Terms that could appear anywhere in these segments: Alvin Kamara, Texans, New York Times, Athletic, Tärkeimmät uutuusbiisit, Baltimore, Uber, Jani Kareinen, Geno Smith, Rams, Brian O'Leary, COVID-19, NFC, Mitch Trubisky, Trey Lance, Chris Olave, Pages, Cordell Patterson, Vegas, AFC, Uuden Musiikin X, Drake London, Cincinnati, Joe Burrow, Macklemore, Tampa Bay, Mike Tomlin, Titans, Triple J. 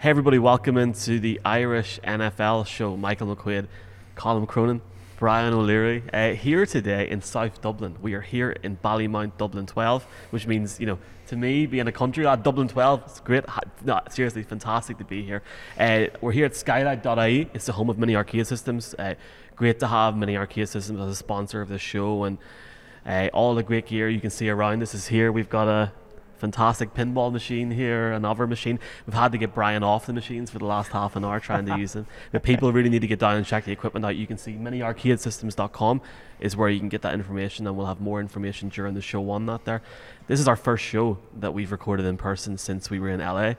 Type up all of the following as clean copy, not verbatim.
Hey everybody, welcome into the Irish NFL show. Michael McQuaid, Colin Cronin, Brian O'Leary here today in South Dublin. We are here in Ballymount, Dublin 12, which means, you know, to me, being a country lad, Dublin 12, it's great. No, seriously, fantastic to be here. We're here at Skylight.ie. It's the home of Mini Archaea Systems. Great to have Mini Archaea Systems as a sponsor of this show, and all the great gear you can see around us is here. We've got a fantastic pinball machine here, another machine. We've had to get Brian off the machines for the last half an hour trying to use them. But people really need to get down and check the equipment out. You can see miniarcadesystems.com is where you can get that information, and we'll have more information during the show on that there. This is our first show that we've recorded in person since we were in LA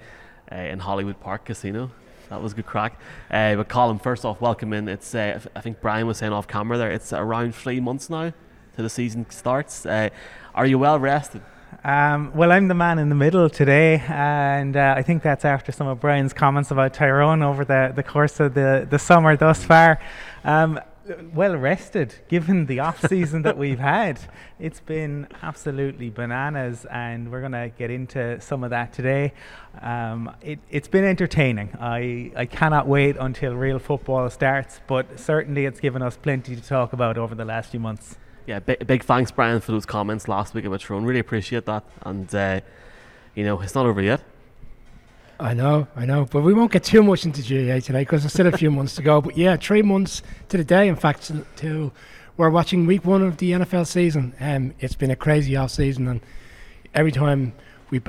in Hollywood Park Casino. That was a good crack. But Colin, first off, welcome in. It's I think Brian was saying off camera there, it's around 3 months now till the season starts. Are you well rested? Well, I'm the man in the middle today, and I think that's after some of Brian's comments about Tyrone over the course of the summer thus far. Well rested, given the off-season that we've had. It's been absolutely bananas, and we're going to get into some of that today. It's been entertaining. I cannot wait until real football starts, but certainly it's given us plenty to talk about over the last few months. Yeah, big thanks, Brian, for those comments last week about Tyrone. Really appreciate that. And, you know, it's not over yet. I know. But we won't get too much into GAA today because there's still a few months to go. But, yeah, 3 months to the day, in fact, till we're watching week one of the NFL season. It's been a crazy off-season. And every time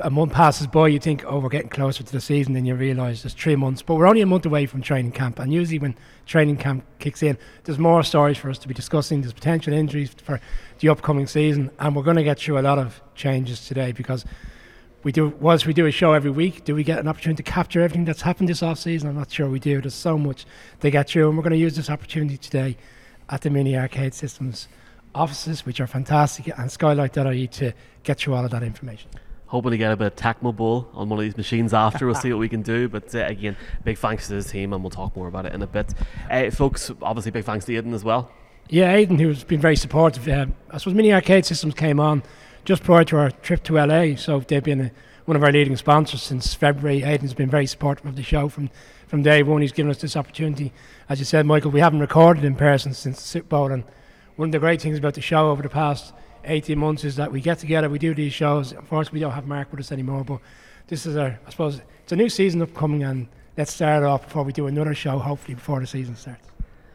a month passes by, you think, oh, we're getting closer to the season. Then you realise there's 3 months. But we're only a month away from training camp. And usually when training camp kicks in, there's more stories for us to be discussing. There's potential injuries for the upcoming season. And we're going to get through a lot of changes today because whilst we do a show every week, do we get an opportunity to capture everything that's happened this off-season? I'm not sure we do. There's so much to get through. And we're going to use this opportunity today at the Mini Archaea Systems offices, which are fantastic, and skylight.ie to get through all of that information. Hoping to get a bit of Tecmo Bowl on one of these machines after. We'll see what we can do. But again, big thanks to the team, and we'll talk more about it in a bit. Folks, obviously big thanks to Aidan as well. Yeah, Aidan, who's been very supportive. I suppose Mini Archaea Systems came on just prior to our trip to LA. So they've been one of our leading sponsors since February. Aidan's been very supportive of the show from day one. He's given us this opportunity. As you said, Michael, we haven't recorded in person since the Super Bowl. And one of the great things about the show over the past 18 months is that we get together, we do these shows. Unfortunately, we don't have Mark with us anymore, but this is I suppose, it's a new season upcoming, and let's start off before we do another show, hopefully before the season starts.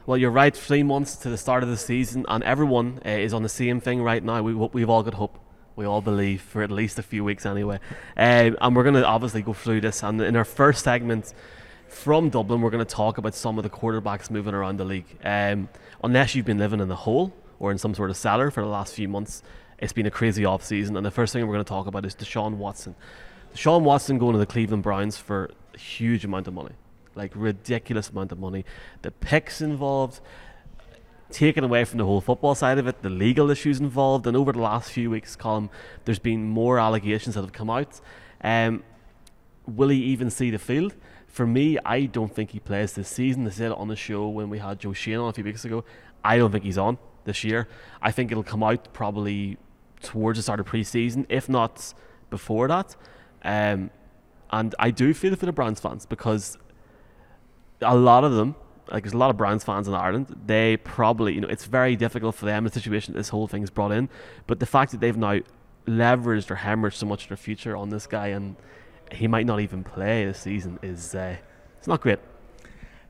Well, you're right, 3 months to the start of the season, and everyone is on the same thing right now. We've all got hope. We all believe for at least a few weeks anyway. And we're going to obviously go through this, and in our first segment from Dublin, we're going to talk about some of the quarterbacks moving around the league. Unless you've been living in the hole, or in some sort of cellar for the last few months, it's been a crazy off-season. And the first thing we're going to talk about is Deshaun Watson. Deshaun Watson going to the Cleveland Browns for a huge amount of money, like ridiculous amount of money. The picks involved, taken away from the whole football side of it, the legal issues involved. And over the last few weeks, Colin, there's been more allegations that have come out. Will he even see the field? For me, I don't think he plays this season. They said it on the show when we had Joe Shane on a few weeks ago. I don't think he's on this year. I think it'll come out probably towards the start of preseason, if not before that. And I do feel for the Browns fans because a lot of them, like there's a lot of Browns fans in Ireland, they probably, you know, it's very difficult for them, the situation this whole thing's brought in. But the fact that they've now leveraged or hemorrhaged so much of their future on this guy, and he might not even play this season, is it's not great.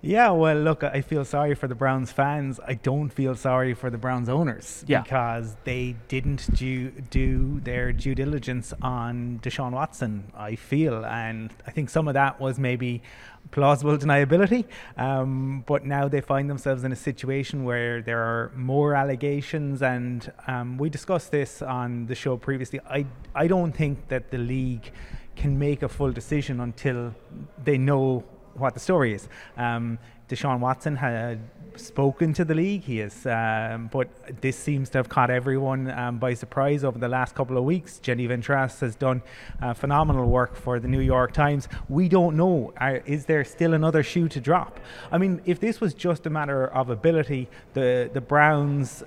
Yeah, well, look, I feel sorry for the Browns fans. I don't feel sorry for the Browns owners because they didn't do their due diligence on Deshaun Watson, I feel. And I think some of that was maybe plausible deniability. But now they find themselves in a situation where there are more allegations. And we discussed this on the show previously. I don't think that the league can make a full decision until they know what the story is. Deshaun Watson had spoken to the league. He is, but this seems to have caught everyone by surprise over the last couple of weeks. Jenny Ventras has done phenomenal work for the New York Times. We don't know. Is there still another shoe to drop? I mean, if this was just a matter of ability, the Browns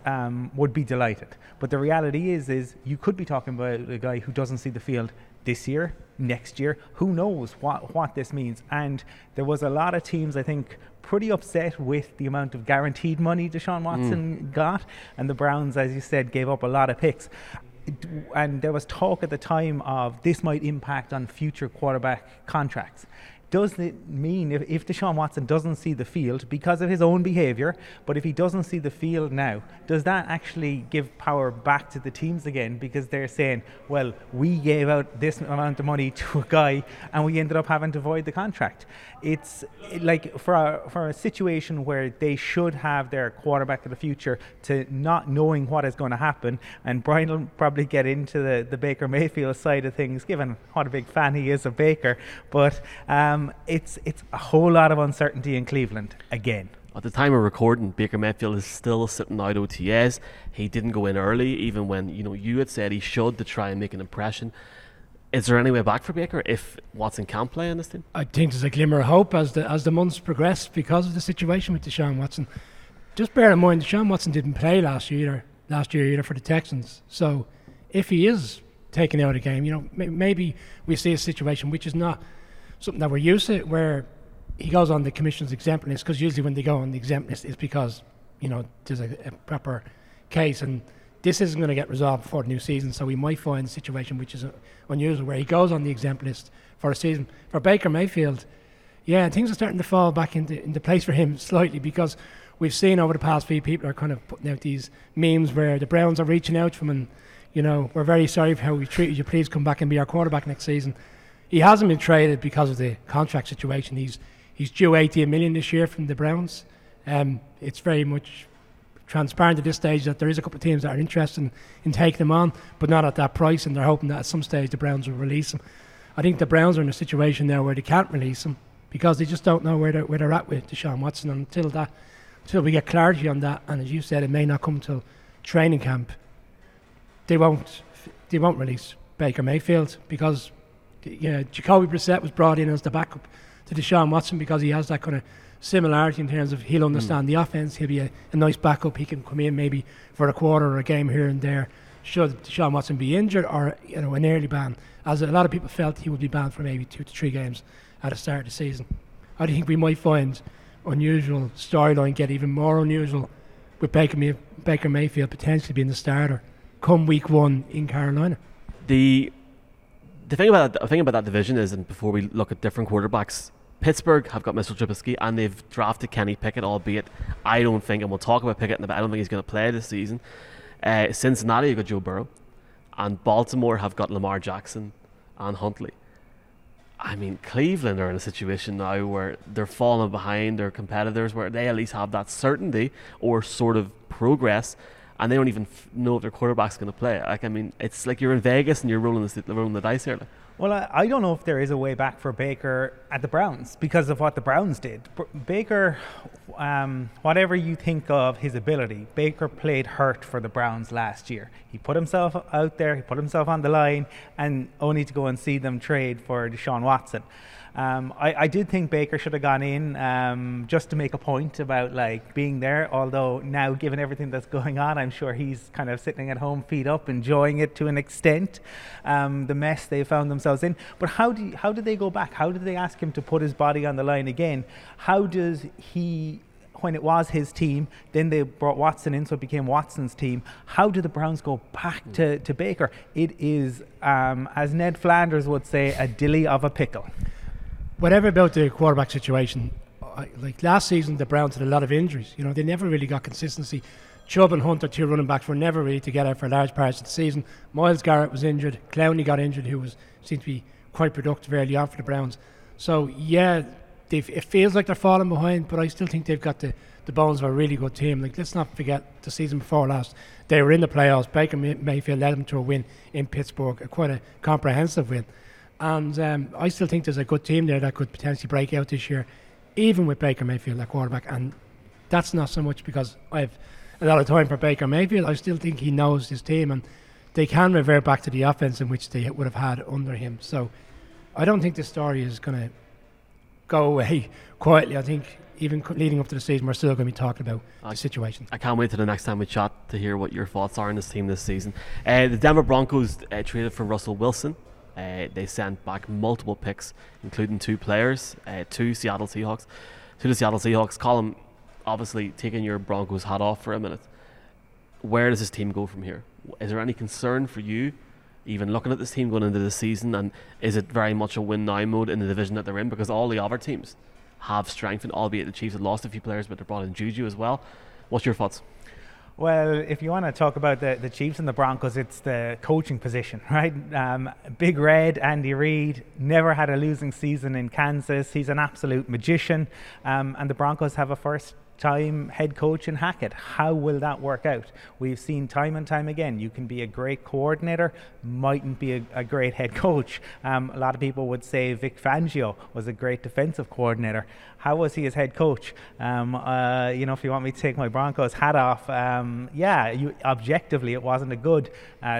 would be delighted. But the reality is you could be talking about a guy who doesn't see the field this year, next year. Who knows what this means? And there was a lot of teams, I think, pretty upset with the amount of guaranteed money Deshaun Watson got. And the Browns, as you said, gave up a lot of picks. And there was talk at the time of this might impact on future quarterback contracts. Does it mean if Deshaun Watson doesn't see the field because of his own behavior, but if he doesn't see the field now, does that actually give power back to the teams again? Because they're saying, well, we gave out this amount of money to a guy and we ended up having to void the contract. It's like for a situation where they should have their quarterback of the future to not knowing what is going to happen. And Brian will probably get into the Baker Mayfield side of things, given what a big fan he is of Baker. But it's a whole lot of uncertainty in Cleveland again. At the time of recording, Baker Mayfield is still sitting out OTAs. He didn't go in early, even when you had said he should, to try and make an impression. Is there any way back for Baker if Watson can't play on this team? I think there's a glimmer of hope as the months progress because of the situation with Deshaun Watson. Just bear in mind, Deshaun Watson didn't play last year either for the Texans. So if he is taken out of the game, maybe we see a situation which is not something that we're used to, where he goes on the commissioner's exempt list, because usually when they go on the exempt list, it's because there's a proper case, and this isn't going to get resolved before the new season. So we might find a situation which is unusual, where he goes on the exempt list for a season. For Baker Mayfield, yeah, things are starting to fall back into place for him slightly, because we've seen over the past few people are kind of putting out these memes where the Browns are reaching out to him and we're very sorry for how we treated you, please come back and be our quarterback next season. He hasn't been traded because of the contract situation. He's due $80 million this year from the Browns. It's very much transparent at this stage that there is a couple of teams that are interested in taking him on, but not at that price, and they're hoping that at some stage the Browns will release him. I think the Browns are in a situation now where they can't release him because they just don't know where they're at with Deshaun Watson. And until we get clarity on that, and as you said, it may not come till training camp, they won't release Baker Mayfield because... Jacoby Brissett was brought in as the backup to Deshaun Watson because he has that kind of similarity in terms of he'll understand the offense, he'll be a nice backup, he can come in maybe for a quarter or a game here and there should Deshaun Watson be injured or an early ban, as a lot of people felt he would be banned for maybe 2 to 3 games at the start of the season. I think we might find unusual storyline get even more unusual with Baker Mayfield potentially being the starter come week 1 in Carolina. The thing about that division is, and before we look at different quarterbacks, Pittsburgh have got Mitch Trubisky and they've drafted Kenny Pickett, albeit I don't think, and we'll talk about Pickett in a bit, I don't think he's going to play this season. Cincinnati have got Joe Burrow, and Baltimore have got Lamar Jackson and Huntley. I mean, Cleveland are in a situation now where they're falling behind their competitors, where they at least have that certainty or sort of progress, and they don't even know if their quarterback's going to play. It's like you're in Vegas and you're rolling the dice here. Well, I don't know if there is a way back for Baker at the Browns because of what the Browns did. Baker, whatever you think of his ability, Baker played hurt for the Browns last year. He put himself out there, he put himself on the line, and only to go and see them trade for Deshaun Watson. I did think Baker should have gone in just to make a point about being there, although now given everything that's going on, I'm sure he's kind of sitting at home, feet up, enjoying it to an extent, the mess they found themselves in. But how did they go back? How did they ask him to put his body on the line again? How does he... when it was his team, then they brought Watson in, so it became Watson's team. How do the Browns go back to Baker? It is, as Ned Flanders would say, a dilly of a pickle. Whatever about the quarterback situation, last season the Browns had a lot of injuries. They never really got consistency. Chubb and Hunter, two running backs, were never really together for large parts of the season. Myles Garrett was injured. Clowney got injured, who seemed to be quite productive early on for the Browns. So, yeah... It feels like they're falling behind, but I still think they've got the bones of a really good team. Let's not forget the season before last. They were in the playoffs. Baker Mayfield led them to a win in Pittsburgh, quite a comprehensive win. And I still think there's a good team there that could potentially break out this year, even with Baker Mayfield at quarterback. And that's not so much because I have a lot of time for Baker Mayfield. I still think he knows his team, and they can revert back to the offense in which they would have had under him. So I don't think this story is going to go away quietly. I think even leading up to the season, we're still going to be talking about the situation. I can't wait till the next time we chat to hear what your thoughts are on this team this season. The Denver Broncos traded for Russell Wilson They sent back multiple picks, including two players to the Seattle Seahawks. Colin, obviously taking your Broncos hat off for a minute, where does this team go from here? Is there any concern for you even looking at this team going into the season, and is it very much a win now mode in the division that they're in? Because all the other teams have strengthened, albeit the Chiefs have lost a few players, but they brought in Juju as well. What's your thoughts? Well, if you want to talk about the Chiefs and the Broncos, it's the coaching position, right? Big Red, Andy Reid, never had a losing season in Kansas. He's an absolute magician. And the Broncos have a first-time head coach in Hackett. How will that work out? We've seen time and time again, you can be a great coordinator, mightn't be a great head coach. A lot of people would say Vic Fangio was a great defensive coordinator. How was he as head coach? If you want me to take my Broncos hat off, objectively, it wasn't a good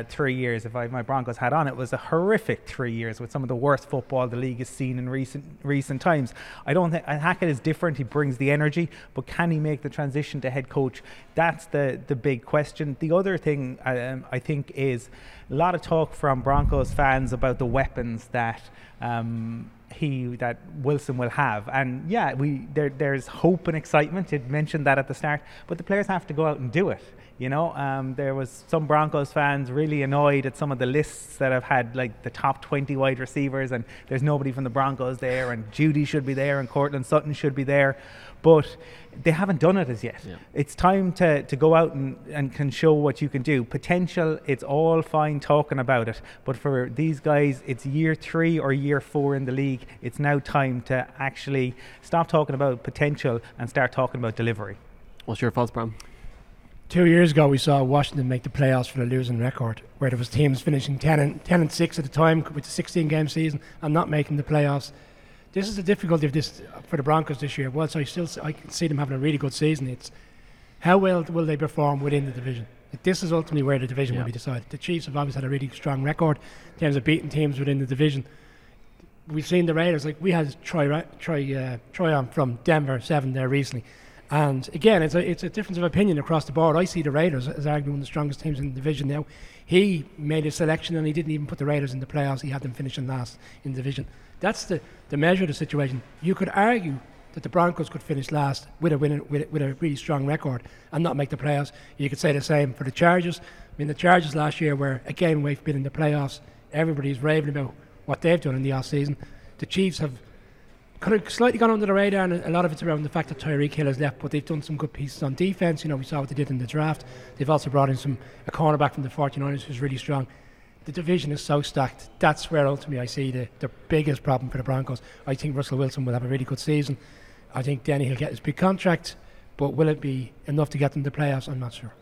3 years. If I had my Broncos hat on, it was a horrific 3 years with some of the worst football the league has seen in recent times. I don't think Hackett is different. He brings the energy, but can he make the transition to head coach? That's the big question. The other thing I think is a lot of talk from Broncos fans about the weapons that that Wilson will have, and there's hope and excitement. You mentioned that at the start, but the players have to go out and do it. There was some Broncos fans really annoyed at some of the lists that have had like the top 20 wide receivers, and there's nobody from the Broncos there, and Judy should be there, and Cortland Sutton should be there, but they haven't done it as yet. Yeah. It's time to go out and can show what you can do. Potential, it's all fine talking about it, but for these guys, it's year 3 or year 4 in the league. It's now time to actually stop talking about potential and start talking about delivery. What's your thoughts, Bram? 2 years ago, we saw Washington make the playoffs with a losing record, where there was teams finishing 10 and 6 at the time with the 16-game season and not making the playoffs. This is the difficulty of this for the Broncos this year. Whilst I can see them having a really good season, it's how well will they perform within the division? This is ultimately where the division will be decided. The Chiefs have obviously had a really strong record in terms of beating teams within the division. We've seen the Raiders, like we had Troy from Denver 7 there recently. And again, it's a difference of opinion across the board. I see the Raiders as arguably one of the strongest teams in the division now. He made a selection and he didn't even put the Raiders in the playoffs. He had them finishing last in the division. That's the measure of the situation. You could argue that the Broncos could finish last with a really strong record and not make the playoffs. You could say the same for the Chargers. I mean, the Chargers last year were a game away from being in the playoffs. Everybody's raving about what they've done in the offseason. The Chiefs have could have slightly gone under the radar, and a lot of it's around the fact that Tyreek Hill has left, but they've done some good pieces on defence. We saw what they did in the draft. They've also brought in a cornerback from the 49ers who's really strong. The division is so stacked. That's where ultimately I see the biggest problem for the Broncos. I think Russell Wilson will have a really good season. I think then he'll get his big contract, but will it be enough to get them to the playoffs? I'm not sure.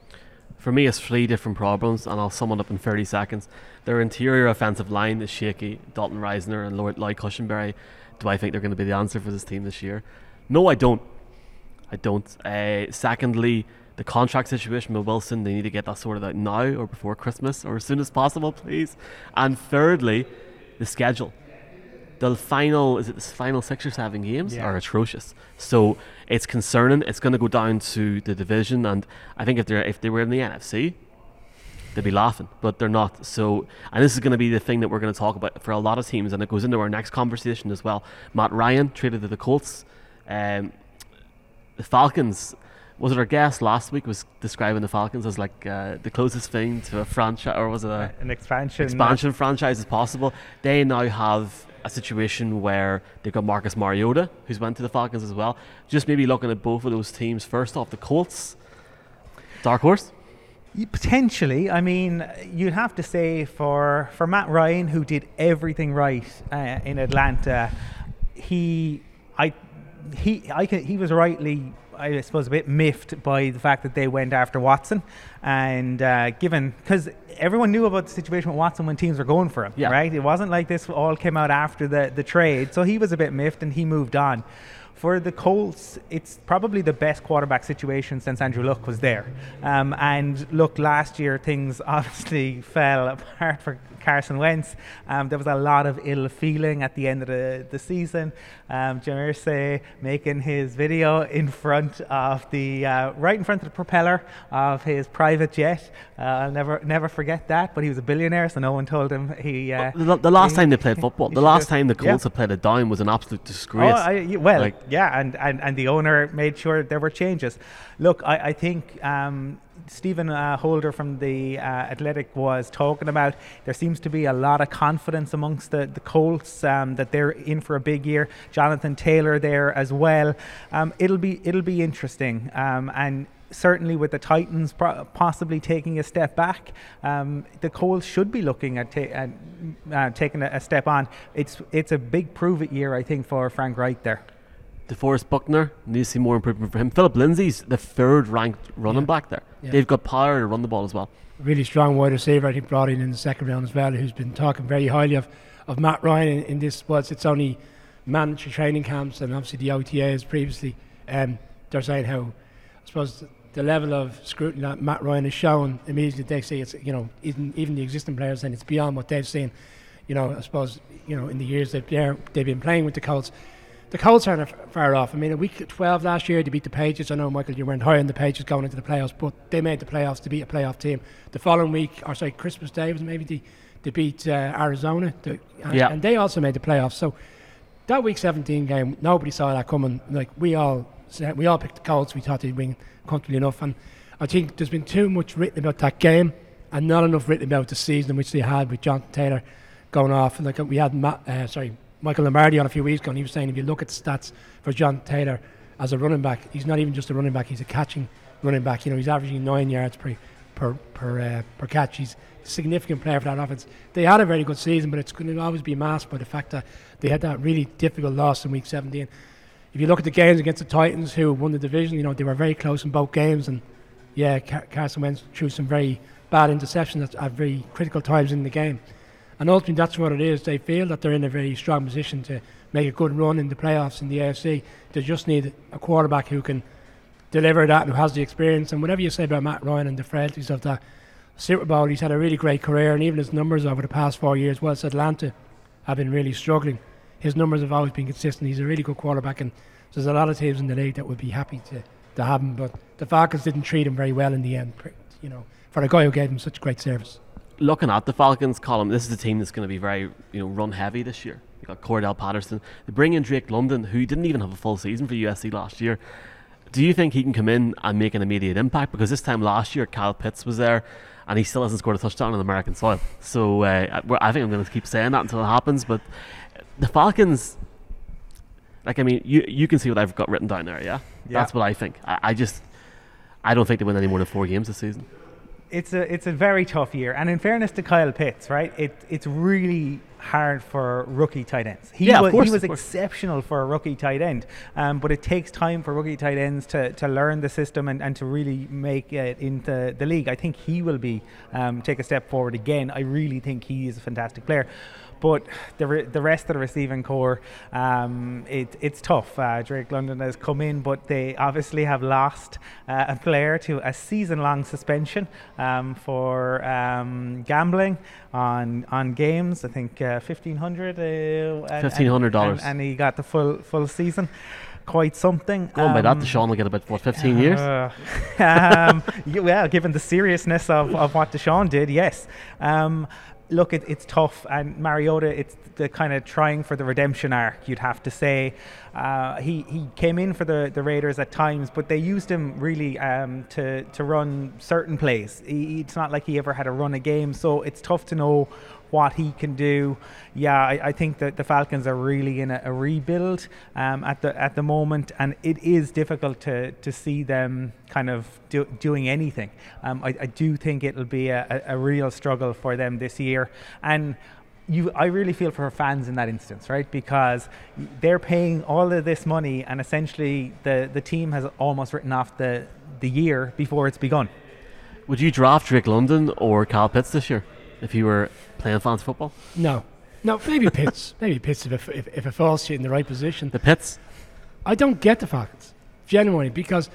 For me, it's 3 different problems, and I'll sum it up in 30 seconds. Their interior offensive line is shaky. Dalton Reisner and Lloyd Cushenberry. Do I think they're going to be the answer for this team this year? No, I don't. Secondly, the contract situation with Wilson, they need to get that sorted out now or before Christmas or as soon as possible, please. And thirdly, the schedule. The final 6 or 7 games are atrocious. So it's concerning. It's going to go down to the division, and I think if they were in the NFC, they'd be laughing, but they're not. So, and this is going to be the thing that we're going to talk about for a lot of teams, and it goes into our next conversation as well. Matt Ryan traded to the Colts. The Falcons. Was it our guest last week was describing the Falcons as like the closest thing to a franchise, or was it an expansion franchise as possible? They now have a situation where they've got Marcus Mariota, who's went to the Falcons as well. Just maybe looking at both of those teams. First off, the Colts. Dark horse? Potentially. I mean, you'd have to say for Matt Ryan, who did everything right in Atlanta, he was rightly, I suppose, a bit miffed by the fact that they went after Watson, and given because everyone knew about the situation with Watson when teams were going for him, right? It wasn't like this all came out after the trade, so he was a bit miffed and he moved on. For the Colts, it's probably the best quarterback situation since Andrew Luck was there. And Luck last year, things obviously fell apart for Carson Wentz. There was a lot of ill feeling at the end of the season. Jameis making his video right in front of the propeller of his private jet. I'll never forget that. But he was a billionaire, so no one told him he. The last time they played football, the last time the Colts had played a dime was an absolute disgrace. And the owner made sure there were changes. Look, I think Stephen Holder from the Athletic was talking about, there seems to be a lot of confidence amongst the Colts that they're in for a big year. Jonathan Taylor there as well. It'll be interesting, and certainly with the Titans possibly taking a step back, the Colts should be looking at taking a step on. It's a big prove it year, I think, for Frank Reich there. DeForest Buckner, need to see more improvement for him. Philip Lindsay's the third-ranked running back there. Yeah. They've got power to run the ball as well. Really strong wide receiver, I think, brought in the second round as well, who's been talking very highly of Matt Ryan in this, it's only mandatory training camps and obviously the OTAs previously. They're saying how, I suppose, the level of scrutiny that Matt Ryan has shown, immediately they say it's, even the existing players, and it's beyond what they've seen, in the years that they've been playing with the Colts. The Colts aren't far off. I mean, in week 12 last year, they beat the Pages. I know, Michael, you weren't high on the Pages going into the playoffs, but they made the playoffs to beat a playoff team. The following week, Christmas Day was maybe, they beat Arizona. And they also made the playoffs. So that week 17 game, nobody saw that coming. Like, we all picked the Colts. We thought they'd win comfortably enough. And I think there's been too much written about that game and not enough written about the season which they had with Jonathan Taylor going off. And like we had Michael Lombardi on a few weeks ago, and he was saying if you look at the stats for Jonathan Taylor as a running back, he's not even just a running back, he's a catching running back. He's averaging 9 yards per catch. He's a significant player for that offense. They had a very good season, but it's going to always be masked by the fact that they had that really difficult loss in week 17. If you look at the games against the Titans, who won the division, they were very close in both games, and Carson Wentz threw some very bad interceptions at very critical times in the game. And ultimately, that's what it is. They feel that they're in a very strong position to make a good run in the playoffs in the AFC. They just need a quarterback who can deliver that and who has the experience. And whatever you say about Matt Ryan and the frailties of that Super Bowl, he's had a really great career. And even his numbers over the past 4 years, whilst Atlanta have been really struggling, his numbers have always been consistent. He's a really good quarterback. And there's a lot of teams in the league that would be happy to have him. But the Falcons didn't treat him very well in the end, for a guy who gave him such great service. Looking at the Falcons column, this is a team that's going to be very, run heavy this year. They got Cordell Patterson. They bring in Drake London, who didn't even have a full season for USC last year. Do you think he can come in and make an immediate impact? Because this time last year, Kyle Pitts was there, and he still hasn't scored a touchdown on American soil. So I think I'm going to keep saying that until it happens. But the Falcons, you can see what I've got written down there. Yeah? That's what I think. I don't think they win any more than 4 games this season. It's a very tough year, and in fairness to Kyle Pitts, right? It's really hard for rookie tight ends. He was exceptional for a rookie tight end, but it takes time for rookie tight ends to learn the system and to really make it into the league. I think he will be take a step forward again. I really think he is a fantastic player. But the rest of the receiving core, it's tough. Drake London has come in, but they obviously have lost a player to a season-long suspension for gambling on games. I think $1,500. $1,500. And he got the full season. Quite something. Going by that, Deshaun will get about 15 years. Given the seriousness of what Deshaun did, yes. Look, it's tough, and Mariota, it's the kind of trying for the redemption arc, you'd have to say. He came in for the Raiders at times, but they used him really to run certain plays. It's not like he ever had a run a game, so it's tough to know what he can do. I think that the Falcons are really in a rebuild at the moment, and it is difficult to see them kind of doing anything. I do think it'll be a real struggle for them this year, and I really feel for fans in that instance, right? Because they're paying all of this money, and essentially the team has almost written off the year before it's begun. Would you draft Drake London or Kyle Pitts this year if you were playing fantasy football? No, maybe Pitts. Maybe Pitts if it falls to you in the right position. The Pitts? I don't get the Falcons, genuinely, because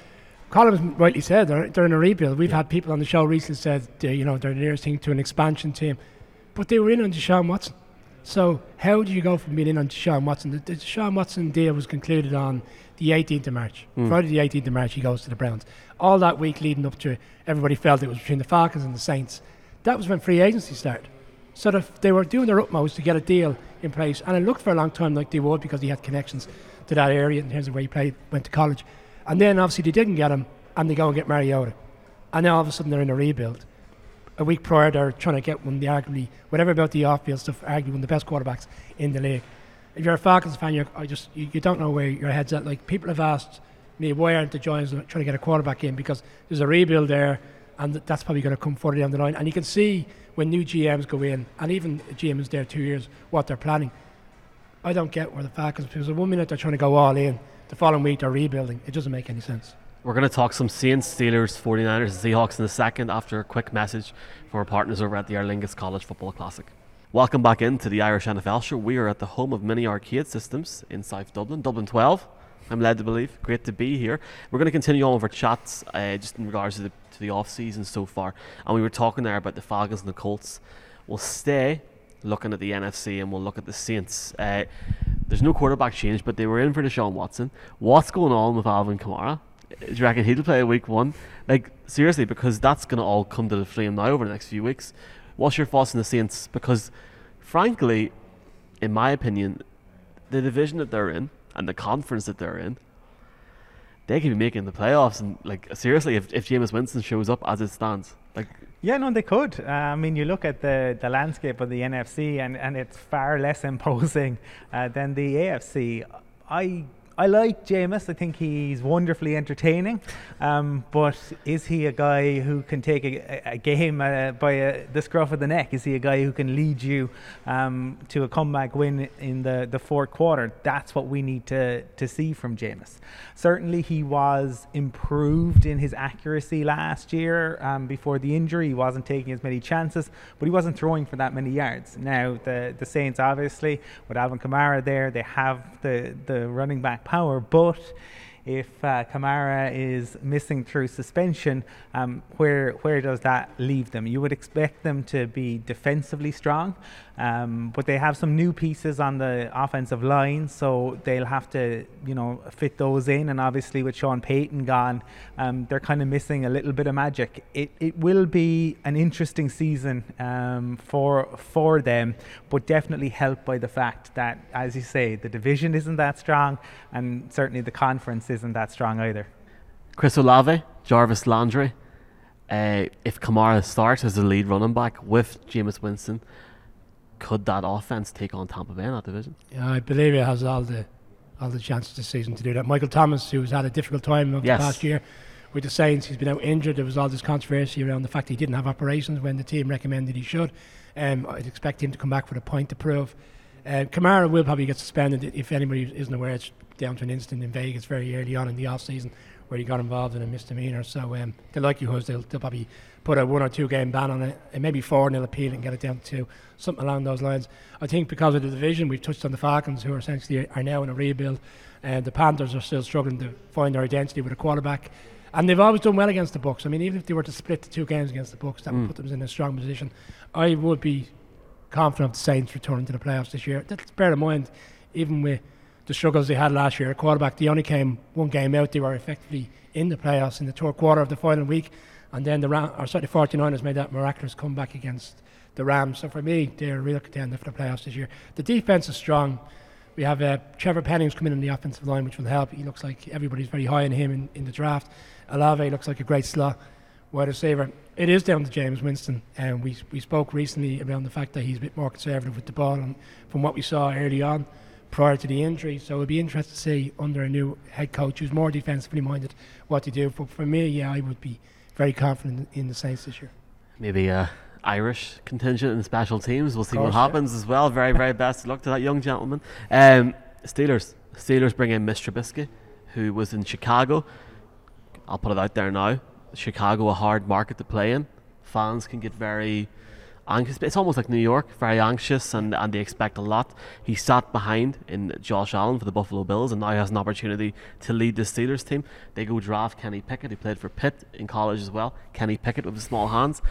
Colin rightly said they're in a rebuild. We've had people on the show recently said they're the nearest thing to an expansion team. but they were in on Deshaun Watson. So how do you go from being in on Deshaun Watson? The Deshaun Watson deal was concluded on the 18th of March. Friday the 18th of March, he goes to the Browns. All that week leading up to it, everybody felt it was between the Falcons and the Saints. That was when free agency started. So they were doing their utmost to get a deal in place. And it looked for a long time like they would because he had connections to that area in terms of where he played, went to college. And then obviously they didn't get him and they go and get Mariota. And now all of a sudden they're in a rebuild. A week prior, they're trying to get one, arguably one of the best quarterbacks in the league. If you're a Falcons fan, you don't know where your head's at. Like, people have asked me, why aren't the Giants trying to get a quarterback in? Because there's a rebuild there, and that's probably going to come further down the line. And you can see when new GMs go in, and even a GM is there 2 years, what they're planning. I don't get where the Falcons, because 1 minute they're trying to go all in, the following week they're rebuilding. It doesn't make any sense. We're going to talk some Saints, Steelers, 49ers and Seahawks in a second after a quick message from our partners over at the Aer Lingus College Football Classic. Welcome back into the Irish NFL Show. We are at the home of Mini Archaea Systems in South Dublin, Dublin 12, I'm led to believe. Great to be here. We're going to continue on with our chats just in regards to the off-season so far. And we were talking there about the Falcons and the Colts. We'll stay looking at the NFC and we'll look at the Saints. There's no quarterback change, but they were in for Deshaun Watson. What's going on with Alvin Kamara? Do you reckon he'll play week one? Like, seriously, because that's going to all come to the frame now over the next few weeks. What's your thoughts on the Saints? Because, frankly, in my opinion, the division that they're in and the conference that they're in, they could be making the playoffs. And, like, seriously, if Jameis Winston shows up as it stands. Yeah, no, they could. I mean, you look at the landscape of the NFC and it's far less imposing than the AFC. I like Jameis. I think he's wonderfully entertaining. But is he a guy who can take a game by the scruff of the neck? Is he a guy who can lead you to a comeback win in the fourth quarter? That's what we need to see from Jameis. Certainly he was improved in his accuracy last year before the injury. He wasn't taking as many chances, but he wasn't throwing for that many yards. Now, the Saints, obviously, with Alvin Kamara there, they have the running back power, but if Kamara is missing through suspension, where does that leave them? You would expect them to be defensively strong, but they have some new pieces on the offensive line, so they'll have to, fit those in. And obviously with Sean Payton gone, they're kind of missing a little bit of magic. It will be an interesting season for them, but definitely helped by the fact that, as you say, the division isn't that strong, and certainly the conference isn't that strong either. Chris Olave, Jarvis Landry, if Kamara starts as the lead running back with Jameis Winston, could that offense take on Tampa Bay in that division? Yeah, I believe it has all the chances this season to do that. Michael Thomas, who's had a difficult time over the past year with the Saints, he's been out injured. There was all this controversy around the fact that he didn't have operations when the team recommended he should. I'd expect him to come back with a point to prove. Kamara will probably get suspended. If anybody isn't aware, it's down to an incident in Vegas very early on in the off-season where he got involved in a misdemeanor. So the likelihood is they'll probably put a 1 or 2 game ban on it, and maybe 4, and they'll appeal and get it down to 2, something along those lines. I think because of the division, we've touched on the Falcons, who are essentially now in a rebuild, and the Panthers are still struggling to find their identity with a quarterback. And they've always done well against the Bucs. I mean, even if they were to split the 2 games against the Bucs, that would put them in a strong position. I would be confident of the Saints returning to the playoffs this year. That's, bear in mind, even with the struggles they had last year at quarterback, they only came 1 game out. They were effectively in the playoffs in the third quarter of the final week, and then the 49ers made that miraculous comeback against the Rams. So for me, they're a real contender for the playoffs this year. The defense is strong. We have Trevor Penning's coming in the offensive line, which will help. He looks like everybody's very high on him in the draft. Olave looks like a great slot wide receiver. It is down to Jameis Winston, and we spoke recently around the fact that he's a bit more conservative with the ball, and from what we saw early on prior to the injury. So it'll be interesting to see under a new head coach who's more defensively minded what to do. But for me, I would be very confident in the Saints this year. Maybe Irish contingent and special teams. We'll see what happens as well. Very, very best of luck to that young gentleman. Steelers bring in Mitch Trubisky, who was in Chicago. I'll put it out there now. Chicago, a hard market to play in. Fans can get very anxious. It's almost like New York, very anxious, and they expect a lot. He sat behind in Josh Allen for the Buffalo Bills and now has an opportunity to lead the Steelers team. They go draft Kenny Pickett, who played for Pitt in college as well. Kenny Pickett with the small hands.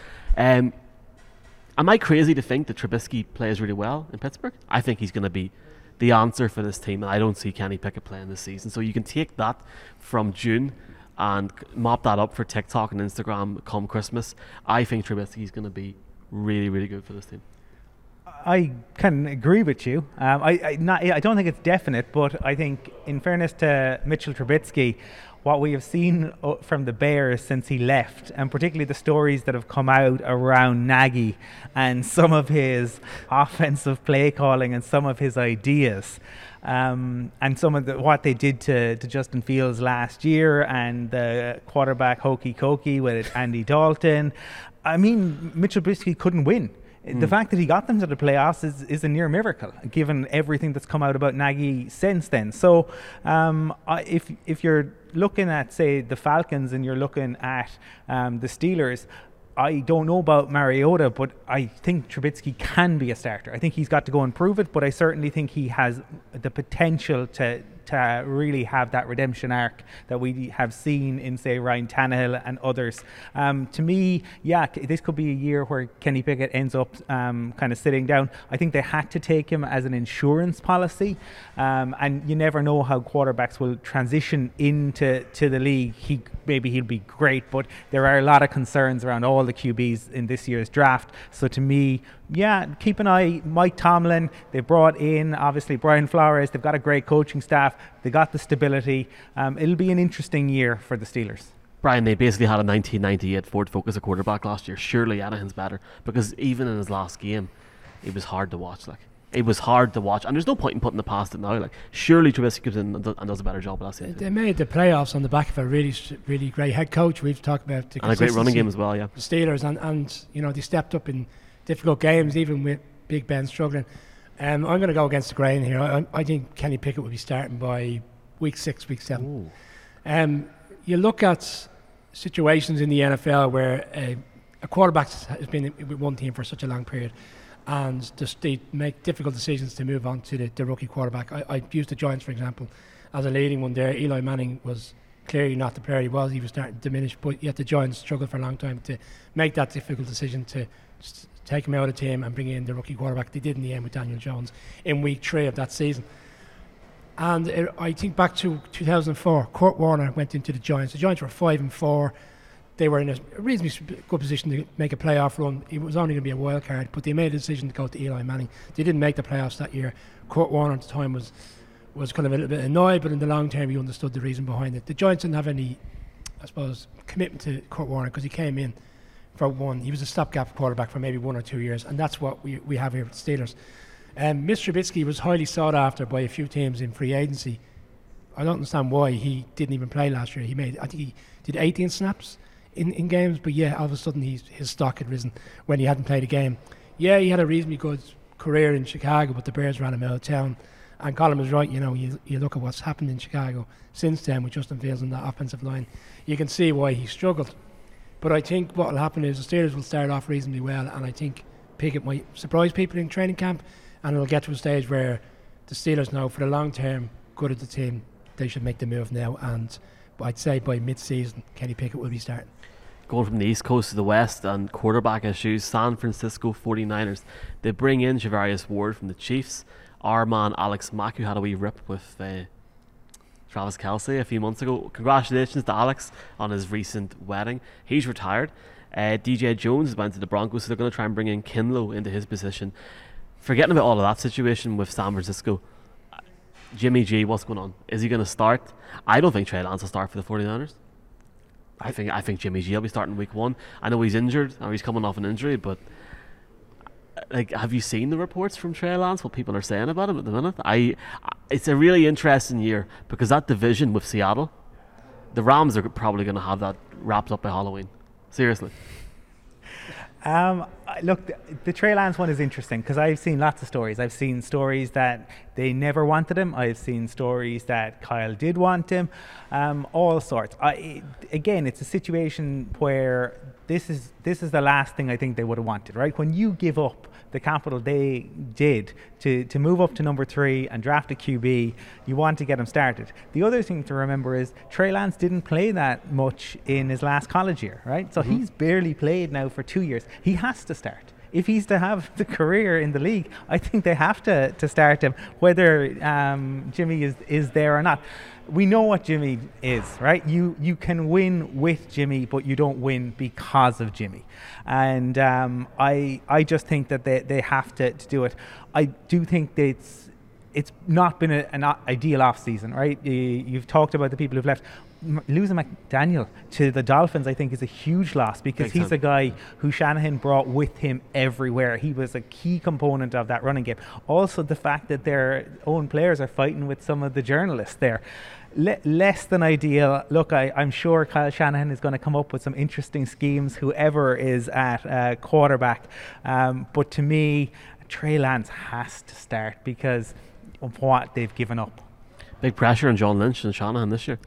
Am I crazy to think that Trubisky plays really well in Pittsburgh? I think he's going to be the answer for this team, and I don't see Kenny Pickett playing this season. So you can take that from June and mop that up for TikTok and Instagram come Christmas. I think Trubisky is going to be really, really good for this team. I can agree with you. I don't think it's definite, but I think in fairness to Mitchell Trubisky, what we have seen from the Bears since he left, and particularly the stories that have come out around Nagy and some of his offensive play calling and some of his ideas, and some of what they did to Justin Fields last year, and the quarterback hokey cokey with Andy Dalton. I mean, Mitchell Trubisky couldn't win. The fact that he got them to the playoffs is a near miracle, given everything that's come out about Nagy since then. So if you're looking at, say, the Falcons and you're looking at the Steelers, I don't know about Mariota, but I think Trubisky can be a starter. I think he's got to go and prove it, but I certainly think he has the potential to really have that redemption arc that we have seen in, say, Ryan Tannehill and others. To me, yeah, this could be a year where Kenny Pickett ends up kind of sitting down. I think they had to take him as an insurance policy, and you never know how quarterbacks will transition into the league. Maybe he'll be great, but there are a lot of concerns around all the QBs in this year's draft. So to me, yeah, keep an eye. Mike Tomlin, they brought in, obviously, Brian Flores. They've got a great coaching staff. They got the stability. It'll be an interesting year for the Steelers. Brian, they basically had a 1998 Ford Focus at quarterback last year. Surely Anaheim's better, because even in his last game, it was hard to watch. It was hard to watch, and there's no point in putting the past it now. Surely Trubisky comes in and does a better job last year. They made the playoffs on the back of a really, really great head coach. We've talked about the and a great running game as well. Yeah, the Steelers and you know, they stepped up in difficult games, even with Big Ben struggling. I'm going to go against the grain here. I think Kenny Pickett will be starting by week 6, week 7. You look at situations in the NFL where a quarterback has been with one team for such a long period, and they make difficult decisions to move on to the rookie quarterback. I used the Giants, for example, as a leading one there. Eli Manning was clearly not the player he was. He was starting to diminish, but yet the Giants struggled for a long time to make that difficult decision to take him out of the team and bring in the rookie quarterback. They did in the end with Daniel Jones in week 3 of that season. And I think back to 2004, Kurt Warner went into the Giants. The Giants were 5-4. They were in a reasonably good position to make a playoff run. It was only going to be a wild card, but they made a decision to go to Eli Manning. They didn't make the playoffs that year. Kurt Warner at the time was kind of a little bit annoyed, but in the long term, he understood the reason behind it. The Giants didn't have any, I suppose, commitment to Kurt Warner, because he came in for one. He was a stopgap quarterback for maybe 1 or 2 years, and that's what we have here with the Steelers. Mr. Trubisky was highly sought after by a few teams in free agency. I don't understand why he didn't even play last year. I think he did 18 snaps in games, but yeah, all of a sudden his stock had risen when he hadn't played a game. Yeah, he had a reasonably good career in Chicago, but the Bears ran him out of town. And Colin was right, you look at what's happened in Chicago since then with Justin Fields on that offensive line. You can see why he struggled. But I think what will happen is the Steelers will start off reasonably well, and I think Pickett might surprise people in training camp, and it'll get to a stage where the Steelers know for the long term good of the team, they should make the move now, and I'd say by mid-season, Kenny Pickett will be starting. Going from the East Coast to the West and quarterback issues, San Francisco 49ers. They bring in Javarius Ward from the Chiefs. Our man Alex Mack, who had a wee rip with Travis Kelce a few months ago. Congratulations to Alex on his recent wedding. He's retired. DJ Jones is bound to the Broncos, so they're going to try and bring in Kinlow into his position. Forgetting about all of that situation with San Francisco, Jimmy G, what's going on? Is he going to start? I don't think Trey Lance will start for the 49ers. I think Jimmy G will be starting week 1. I know he's injured, or he's coming off an injury, but have you seen the reports from Trey Lance, what people are saying about him at the minute? It's a really interesting year, because that division with Seattle, the Rams are probably going to have that wrapped up by Halloween. Seriously. Look, the Trey Lance one is interesting, because I've seen lots of stories. I've seen stories that they never wanted him. I've seen stories that Kyle did want him. All sorts. Again, it's a situation where this is the last thing I think they would have wanted, right? When you give up the capital they did to move up to number 3 and draft a QB, you want to get them started. The other thing to remember is Trey Lance didn't play that much in his last college year, right? So he's barely played now for 2 years. He has to start. if he's to have the career in the league, I think they have to start him, whether Jimmy is there or not. We know what Jimmy is, right? You can win with Jimmy, but you don't win because of Jimmy. And I just think that they have to do it. I do think that it's not been an ideal off-season, right? You've talked about the people who've left. Losing McDaniel to the Dolphins, I think, is a huge loss because he's a guy who Shanahan brought with him everywhere. He was a key component of that running game. Also, the fact that their own players are fighting with some of the journalists there. Less than ideal. Look, I'm sure Kyle Shanahan is going to come up with some interesting schemes, whoever is at quarterback. But to me, Trey Lance has to start because of what they've given up. Big pressure on John Lynch and Shanahan this year.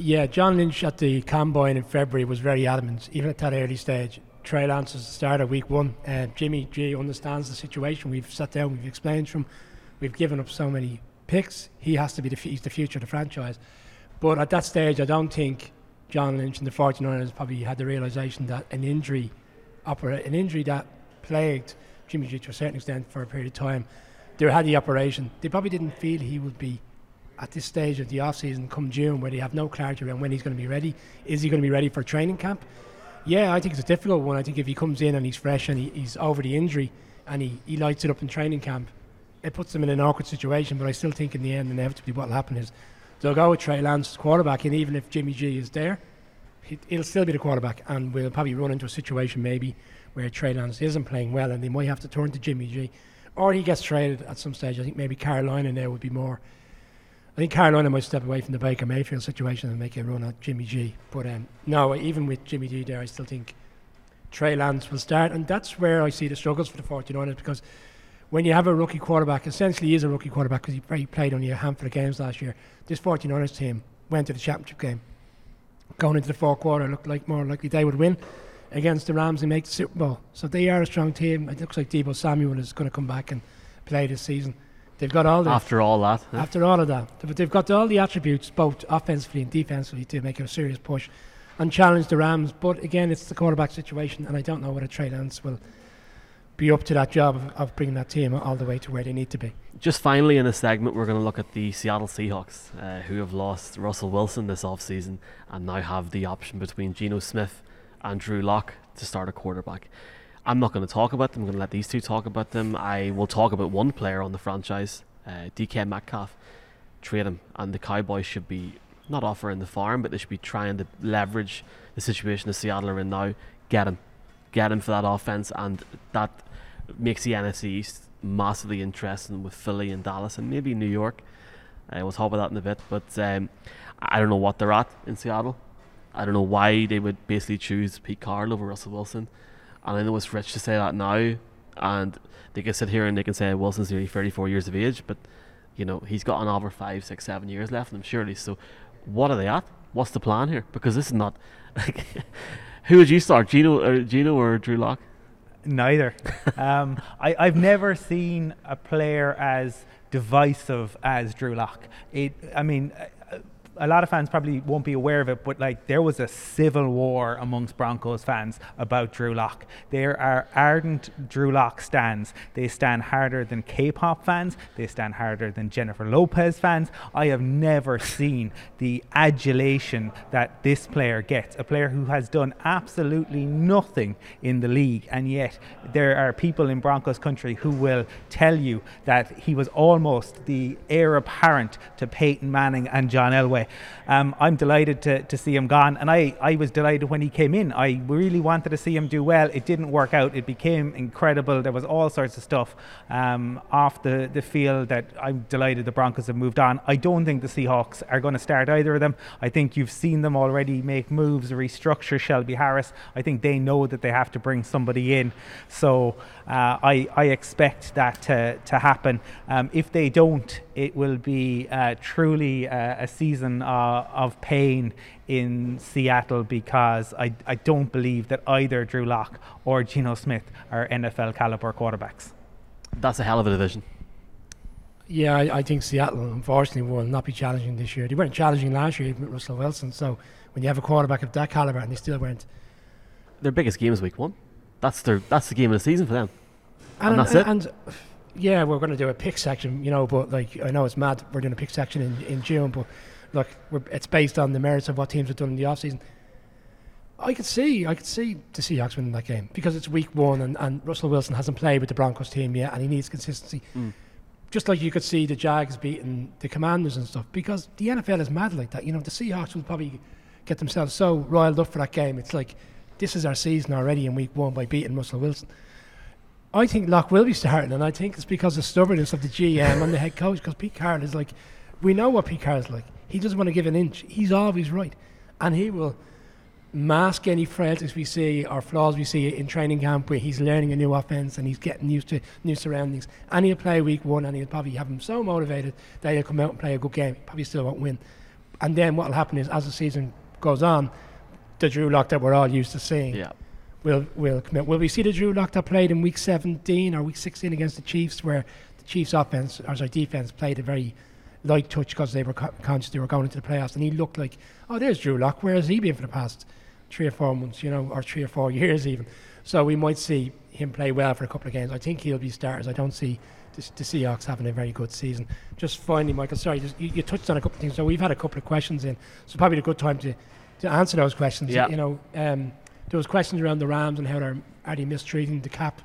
Yeah, John Lynch at the Combine in February was very adamant, even at that early stage. Trey Lance is the starter week one. Jimmy G understands the situation. We've sat down, we've explained to him. We've given up so many picks. He has to be he's the future of the franchise. But at that stage, I don't think John Lynch and the 49ers probably had the realisation that an injury that plagued Jimmy G to a certain extent for a period of time, they had the operation. They probably didn't feel he would be at this stage of the off-season come June, where they have no clarity around when he's going to be ready. Is he going to be ready for training camp? Yeah, I think it's a difficult one. I think if he comes in and he's fresh and he's over the injury and he lights it up in training camp, it puts him in an awkward situation, but I still think in the end, inevitably what will happen is they'll go with Trey Lance as quarterback, and even if Jimmy G is there, he'll still be the quarterback, and we'll probably run into a situation maybe where Trey Lance isn't playing well and they might have to turn to Jimmy G, or he gets traded at some stage. I think maybe Carolina now would be more... I think Carolina might step away from the Baker Mayfield situation and make a run at Jimmy G. But no, even with Jimmy G there, I still think Trey Lance will start. And that's where I see the struggles for the 49ers, because when you have a rookie quarterback, essentially he is a rookie quarterback because he played only a handful of games last year. This 49ers team went to the championship game. Going into the fourth quarter, it looked like more likely they would win against the Rams and make the Super Bowl. So they are a strong team. It looks like Deebo Samuel is going to come back and play this season. They've got all that. But they've got all the attributes, both offensively and defensively, to make a serious push and challenge the Rams. But again, it's the quarterback situation, and I don't know whether Trey Lance will be up to that job of bringing that team all the way to where they need to be. Just finally in this segment, we're going to look at the Seattle Seahawks, who have lost Russell Wilson this offseason and now have the option between Geno Smith and Drew Lock to start a quarterback. I'm not going to talk about them. I'm going to let these two talk about them. I will talk about one player on the franchise, DK Metcalf. Trade him. And the Cowboys should be not offering the farm, but they should be trying to leverage the situation the Seattle are in now. Get him. Get him for that offense. And that makes the NFC East massively interesting with Philly and Dallas and maybe New York. We'll talk about that in a bit. But I don't know what they're at in Seattle. I don't know why they would basically choose Pete Carroll over Russell Wilson. And I know it's rich to say that now, and they can sit here and they can say Wilson's nearly 34 years of age, but you know he's got another 5, 6, 7 years left in him surely. So what are they at? What's the plan here? Because this is not like who would you start, Geno or Drew Lock? Neither. I've never seen a player as divisive as Drew Lock. A lot of fans probably won't be aware of it, but like there was a civil war amongst Broncos fans about Drew Lock. There are ardent Drew Lock stans. They stan harder than K-pop fans. They stan harder than Jennifer Lopez fans. I have never seen the adulation that this player gets. A player who has done absolutely nothing in the league, and yet there are people in Broncos country who will tell you that he was almost the heir apparent to Peyton Manning and John Elway. I'm delighted to see him gone, and I was delighted when he came in. I really wanted to see him do well. It didn't work out. It became incredible. There was all sorts of stuff off the field that I'm delighted the Broncos have moved on. I don't think the Seahawks are going to start either of them. I think you've seen them already make moves, restructure Shelby Harris. I think they know that they have to bring somebody in, so I expect that to happen. If they don't, it will be truly a season of pain in Seattle, because I don't believe that either Drew Lock or Geno Smith are NFL caliber quarterbacks. That's a hell of a division. Yeah, I think Seattle, unfortunately, will not be challenging this year. They weren't challenging last year, even with Russell Wilson. So when you have a quarterback of that caliber, and they still weren't. Their biggest game is week one. That's the game of the season for them. And that's it. Yeah, we're going to do a pick section, you know, but like, I know it's mad we're doing a pick section in June, but look, it's based on the merits of what teams have done in the offseason. I could see the Seahawks winning that game because it's week one and Russell Wilson hasn't played with the Broncos team yet and he needs consistency. Mm. Just like you could see the Jags beating the Commanders and stuff, because the NFL is mad like that. You know, the Seahawks will probably get themselves so riled up for that game. It's like, this is our season already in week one by beating Russell Wilson. I think Locke will be starting, and I think it's because of the stubbornness of the GM and the head coach, because Pete Carroll is like, we know what Pete Carroll's like. He doesn't want to give an inch. He's always right. And he will mask any frailties we see or flaws we see in training camp where he's learning a new offense and he's getting used to new surroundings. And he'll play week one, and he'll probably have him so motivated that he'll come out and play a good game. He probably still won't win. And then what will happen is, as the season goes on, the Drew Locke that we're all used to seeing. Yeah. Will commit. Will we see the Drew Locke that played in week 17 or week 16 against the Chiefs, where the Chiefs' defense played a very light touch because they were conscious they were going into the playoffs, and he looked like, oh, there's Drew Locke. Where has he been for the past 3 or 4 months, you know, or 3 or 4 years even? So we might see him play well for a couple of games. I think he'll be starters. I don't see the Seahawks having a very good season. Just finally, Michael, sorry, you touched on a couple of things. So we've had a couple of questions in. So probably a good time to answer those questions. Yeah. You know. There was questions around the Rams and how are they mistreating the cap.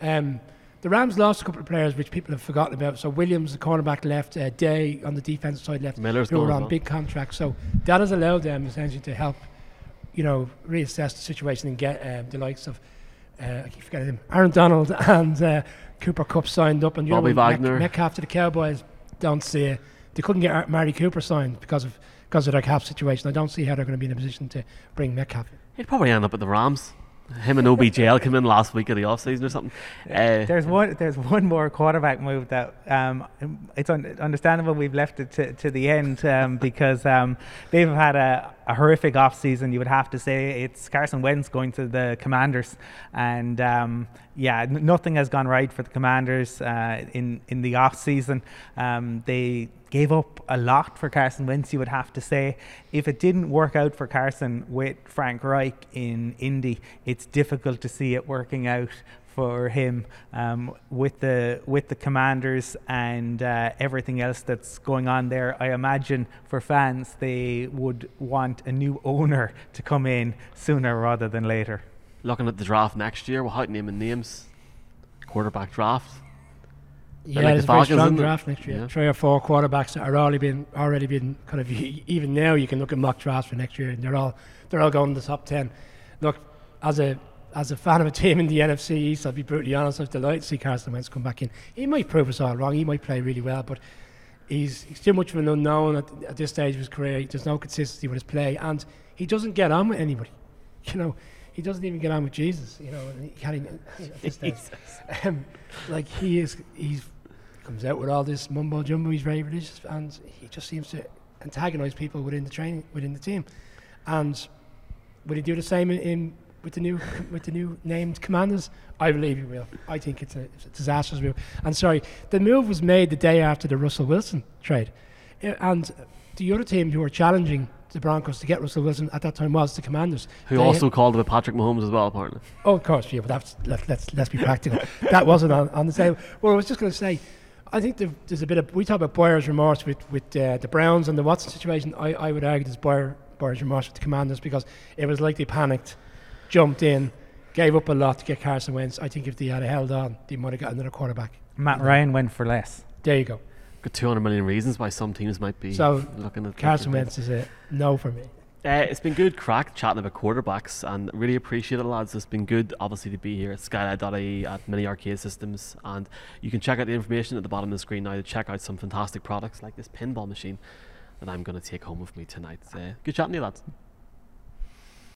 The Rams lost a couple of players which people have forgotten about. So Williams, the cornerback, left. Day on the defensive side left. Miller's who were on big contracts. So that has allowed them essentially to help, you know, reassess the situation and get the likes of I keep forgetting him, Aaron Donald and Cooper Kupp signed up, and you Bobby know Wagner. Metcalf to the Cowboys. Don't see it. They couldn't get Mari Cooper signed because of their cap situation. I don't see how they're going to be in a position to bring Metcalf. He'd probably end up at the Rams. Him and OBJL came in last week of the offseason or something. There's one more quarterback move that it's understandable we've left it to the end because they've had a horrific offseason, you would have to say. It's Carson Wentz going to the Commanders. And nothing has gone right for the Commanders in the offseason. They gave up a lot for Carson Wentz, you would have to say. If it didn't work out for Carson with Frank Reich in Indy, it's difficult to see it working out for him with the Commanders and everything else that's going on there. I imagine for fans, they would want a new owner to come in sooner rather than later. Looking at the draft next year, without naming names, quarterback draft. Yeah, like there's a very strong draft next year. Yeah. 3 or 4 quarterbacks that are already been kind of, even now you can look at mock drafts for next year, and they're all going in the top 10. Look, as a fan of a team in the NFC East, I'll be brutally honest, I was delighted to see Carson Wentz come back in. He might prove us all wrong. He might play really well, but he's too much of an unknown at this stage of his career. There's no consistency with his play, and he doesn't get on with anybody. You know, he doesn't even get on with Jesus. You know, and he can't even. At this stage. Like he's comes out with all this mumbo jumbo. He's very religious, and he just seems to antagonise people within the team. And will he do the same with the new named Commanders? I believe he will. I think it's a disastrous move. And sorry, the move was made the day after the Russell Wilson trade, and the other team who are challenging the Broncos to get Russell Wilson at that time was the Commanders. Who also called it Patrick Mahomes as well, apparently. Oh, of course, yeah, but let's be practical. That wasn't on the table. Well, I was just going to say, I think there's a bit of, we talk about buyer's remorse with the Browns and the Watson situation. I would argue there's buyer's remorse with the Commanders, because it was like they panicked, jumped in, gave up a lot to get Carson Wentz. I think if they had held on, they might have got another quarterback. Matt Ryan went for less. There you go. Got 200 million reasons why some teams might be looking at Carson Wentz is a no for me. It's been good crack chatting about quarterbacks, and really appreciate it, lads. It's been good, obviously, to be here at Skylight.ie at Mini Archaea Systems, and you can check out the information at the bottom of the screen now to check out some fantastic products like this pinball machine that I'm going to take home with me tonight. Good chatting to you, lads.